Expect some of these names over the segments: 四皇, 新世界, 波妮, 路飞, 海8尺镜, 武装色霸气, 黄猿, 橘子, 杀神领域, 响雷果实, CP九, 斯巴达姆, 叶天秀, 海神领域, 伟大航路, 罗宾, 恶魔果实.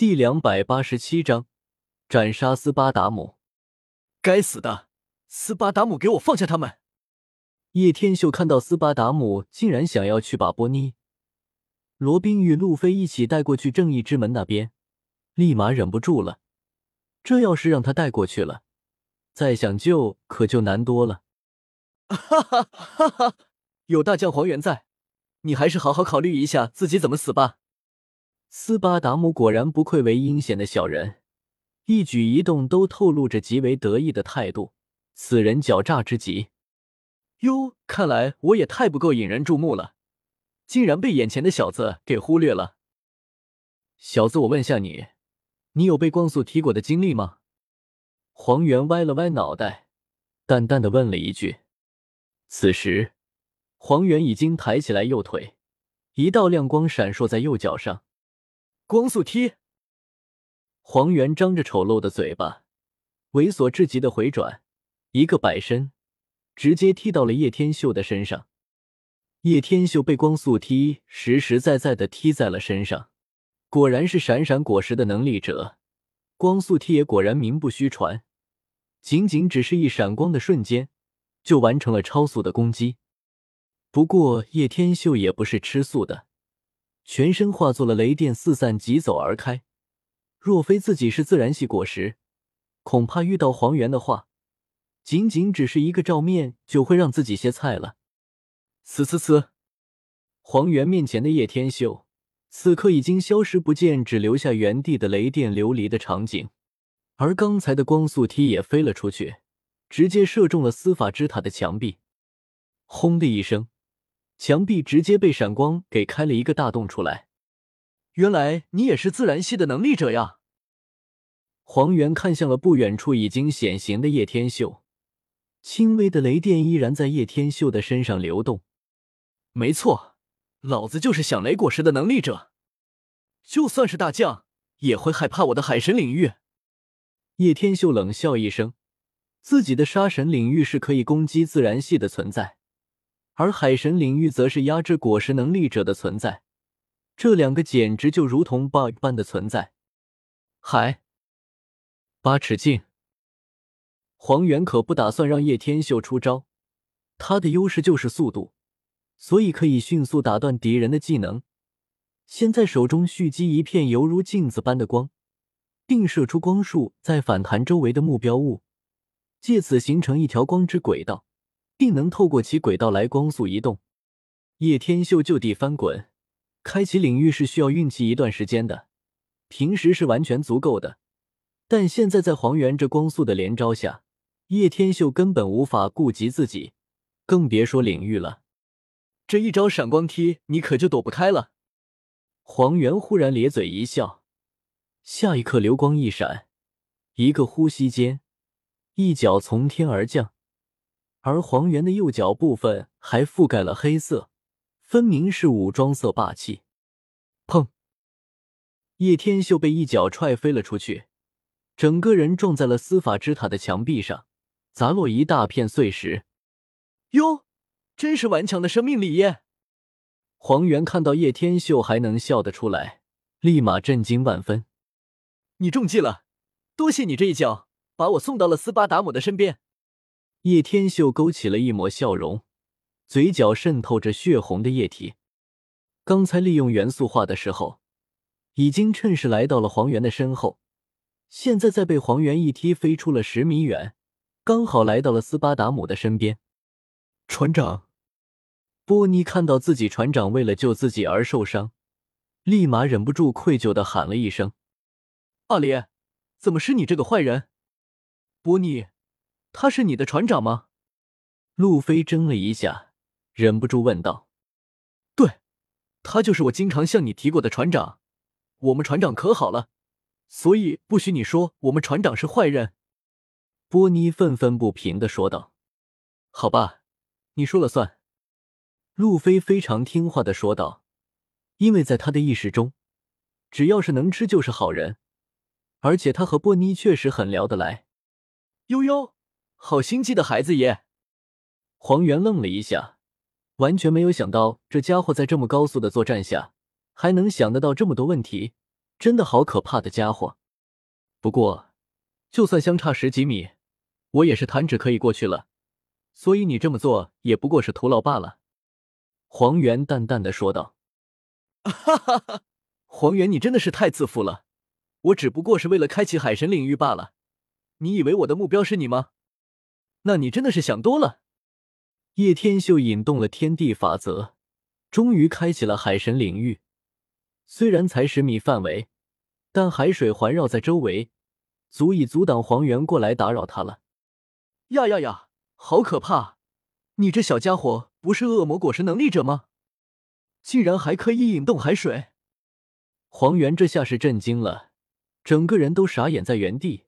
第287章斩杀斯巴达姆。该死的，斯巴达姆，给我放下他们！叶天秀看到斯巴达姆竟然想要去把波妮、罗宾与路飞一起带过去正义之门那边，立马忍不住了。这要是让他带过去了，再想救可就难多了。哈哈哈哈，有大将黄猿在，你还是好好考虑一下自己怎么死吧。斯巴达姆果然不愧为阴险的小人，一举一动都透露着极为得意的态度，此人狡诈之极。哟，看来我也太不够引人注目了，竟然被眼前的小子给忽略了。小子，我问下你，你有被光速踢过的经历吗？黄猿歪了歪脑袋，淡淡的问了一句。此时，黄猿已经抬起来右腿，一道亮光闪烁在右脚上。光速踢！黄猿张着丑陋的嘴巴，猥琐至极的回转，一个摆身，直接踢到了叶天秀的身上。叶天秀被光速踢实实在在地踢在了身上，果然是闪闪果实的能力者，光速踢也果然名不虚传，仅仅只是一闪光的瞬间，就完成了超速的攻击。不过叶天秀也不是吃素的，全身化作了雷电四散疾走而开，若非自己是自然系果实，恐怕遇到黄猿的话，仅仅只是一个照面就会让自己歇菜了。呲呲呲！黄猿面前的叶天秀此刻已经消失不见，只留下原地的雷电流离的场景，而刚才的光速踢也飞了出去，直接射中了司法之塔的墙壁。轰的一声，墙壁直接被闪光给开了一个大洞出来。原来你也是自然系的能力者呀！黄猿看向了不远处已经显形的叶天秀，轻微的雷电依然在叶天秀的身上流动。没错，老子就是响雷果实的能力者，就算是大将也会害怕我的海神领域。叶天秀冷笑一声，自己的杀神领域是可以攻击自然系的存在，而海神领域则是压制果实能力者的存在，这两个简直就如同 bug 般的存在。海8尺镜，黄猿可不打算让叶天秀出招，他的优势就是速度，所以可以迅速打断敌人的技能。现在手中蓄积一片犹如镜子般的光，并射出光束再反弹周围的目标物，借此形成一条光之轨道，并能透过其轨道来光速移动。叶天秀就地翻滚，开启领域是需要运气一段时间的，平时是完全足够的，但现在在黄猿这光速的连招下，叶天秀根本无法顾及自己，更别说领域了。这一招闪光踢你可就躲不开了。黄猿忽然咧嘴一笑，下一刻流光一闪，一个呼吸间，一脚从天而降。而黄猿的右脚部分还覆盖了黑色，分明是武装色霸气。砰！叶天秀被一脚踹飞了出去，整个人撞在了司法之塔的墙壁上，砸落一大片碎石。哟，真是顽强的生命力耶！黄猿看到叶天秀还能笑得出来，立马震惊万分。你中计了，多谢你这一脚，把我送到了斯巴达姆的身边。叶天秀勾起了一抹笑容，嘴角渗透着血红的液体。刚才利用元素化的时候，已经趁势来到了黄猿的身后，现在再被黄猿一踢飞出了10米远，刚好来到了斯巴达姆的身边。船长，波妮看到自己船长为了救自己而受伤，立马忍不住愧疚地喊了一声：“阿里，怎么是你这个坏人？”波妮，他是你的船长吗？路飞怔了一下，忍不住问道。对，他就是我经常向你提过的船长，我们船长可好了，所以不许你说我们船长是坏人。波妮愤愤不平地说道。好吧，你说了算。路飞非常听话地说道，因为在他的意识中，只要是能吃就是好人，而且他和波妮确实很聊得来。悠悠，好心机的孩子耶！黄猿愣了一下，完全没有想到这家伙在这么高速的作战下还能想得到这么多问题，真的好可怕的家伙。不过，就算相差10几米，我也是弹指可以过去了，所以你这么做也不过是徒劳罢了。”黄猿淡淡的说道。哈哈哈，黄猿你真的是太自负了，我只不过是为了开启海神领域罢了，你以为我的目标是你吗？那你真的是想多了。叶天秀引动了天地法则，终于开启了海神领域。虽然才10米范围，但海水环绕在周围，足以阻挡黄猿过来打扰他了。呀呀呀，好可怕，你这小家伙不是恶魔果实能力者吗？竟然还可以引动海水。黄猿这下是震惊了，整个人都傻眼在原地。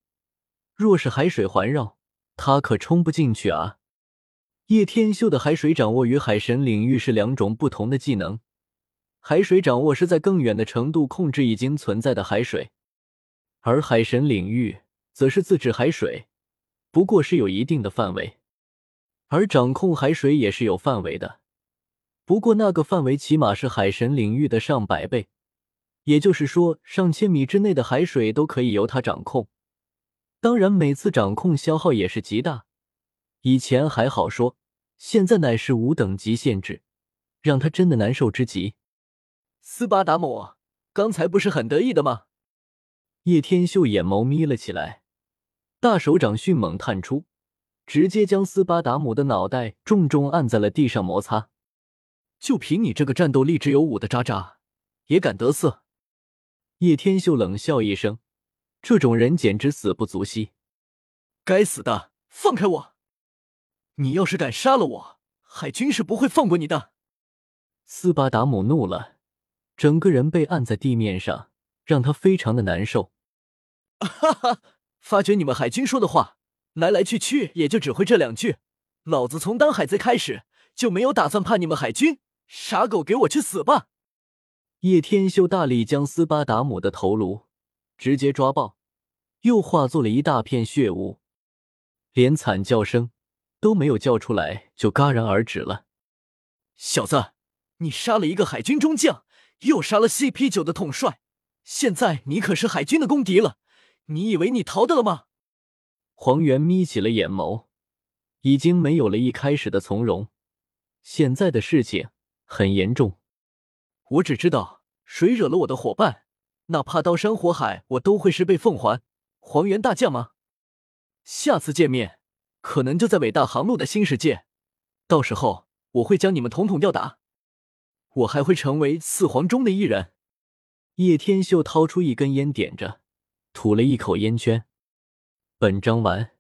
若是海水环绕，他可冲不进去啊。叶天秀的海水掌握与海神领域是两种不同的技能。海水掌握是在更远的程度控制已经存在的海水，而海神领域则是自制海水，不过是有一定的范围，而掌控海水也是有范围的。不过那个范围起码是海神领域的上百倍，也就是说上千米之内的海水都可以由它掌控。当然每次掌控消耗也是极大，以前还好说，现在乃是无等级限制，让他真的难受之极。斯巴达姆，刚才不是很得意的吗？叶天秀眼眸眯了起来，大手掌迅猛探出，直接将斯巴达姆的脑袋重重按在了地上摩擦。就凭你这个战斗力只有5的渣渣，也敢得瑟？叶天秀冷笑一声，这种人简直死不足惜。该死的，放开我！你要是敢杀了我，海军是不会放过你的。斯巴达姆怒了，整个人被按在地面上，让他非常的难受。哈哈，发觉你们海军说的话，来来去去也就只会这2句。老子从当海贼开始，就没有打算怕你们海军，傻狗给我去死吧！叶天秀大力将斯巴达姆的头颅直接抓爆，又化作了一大片血雾，连惨叫声都没有叫出来就戛然而止了。小子，你杀了一个海军中将，又杀了 CP9 的统帅，现在你可是海军的公敌了，你以为你逃得了吗？黄猿眯起了眼眸，已经没有了一开始的从容，现在的事情很严重。我只知道谁惹了我的伙伴，哪怕刀山火海我都会事倍奉还。黄猿大将吗？下次见面可能就在伟大航路的新世界，到时候我会将你们统统吊打，我还会成为4皇中的一人。叶天秀掏出一根烟点着，吐了一口烟圈。本章完。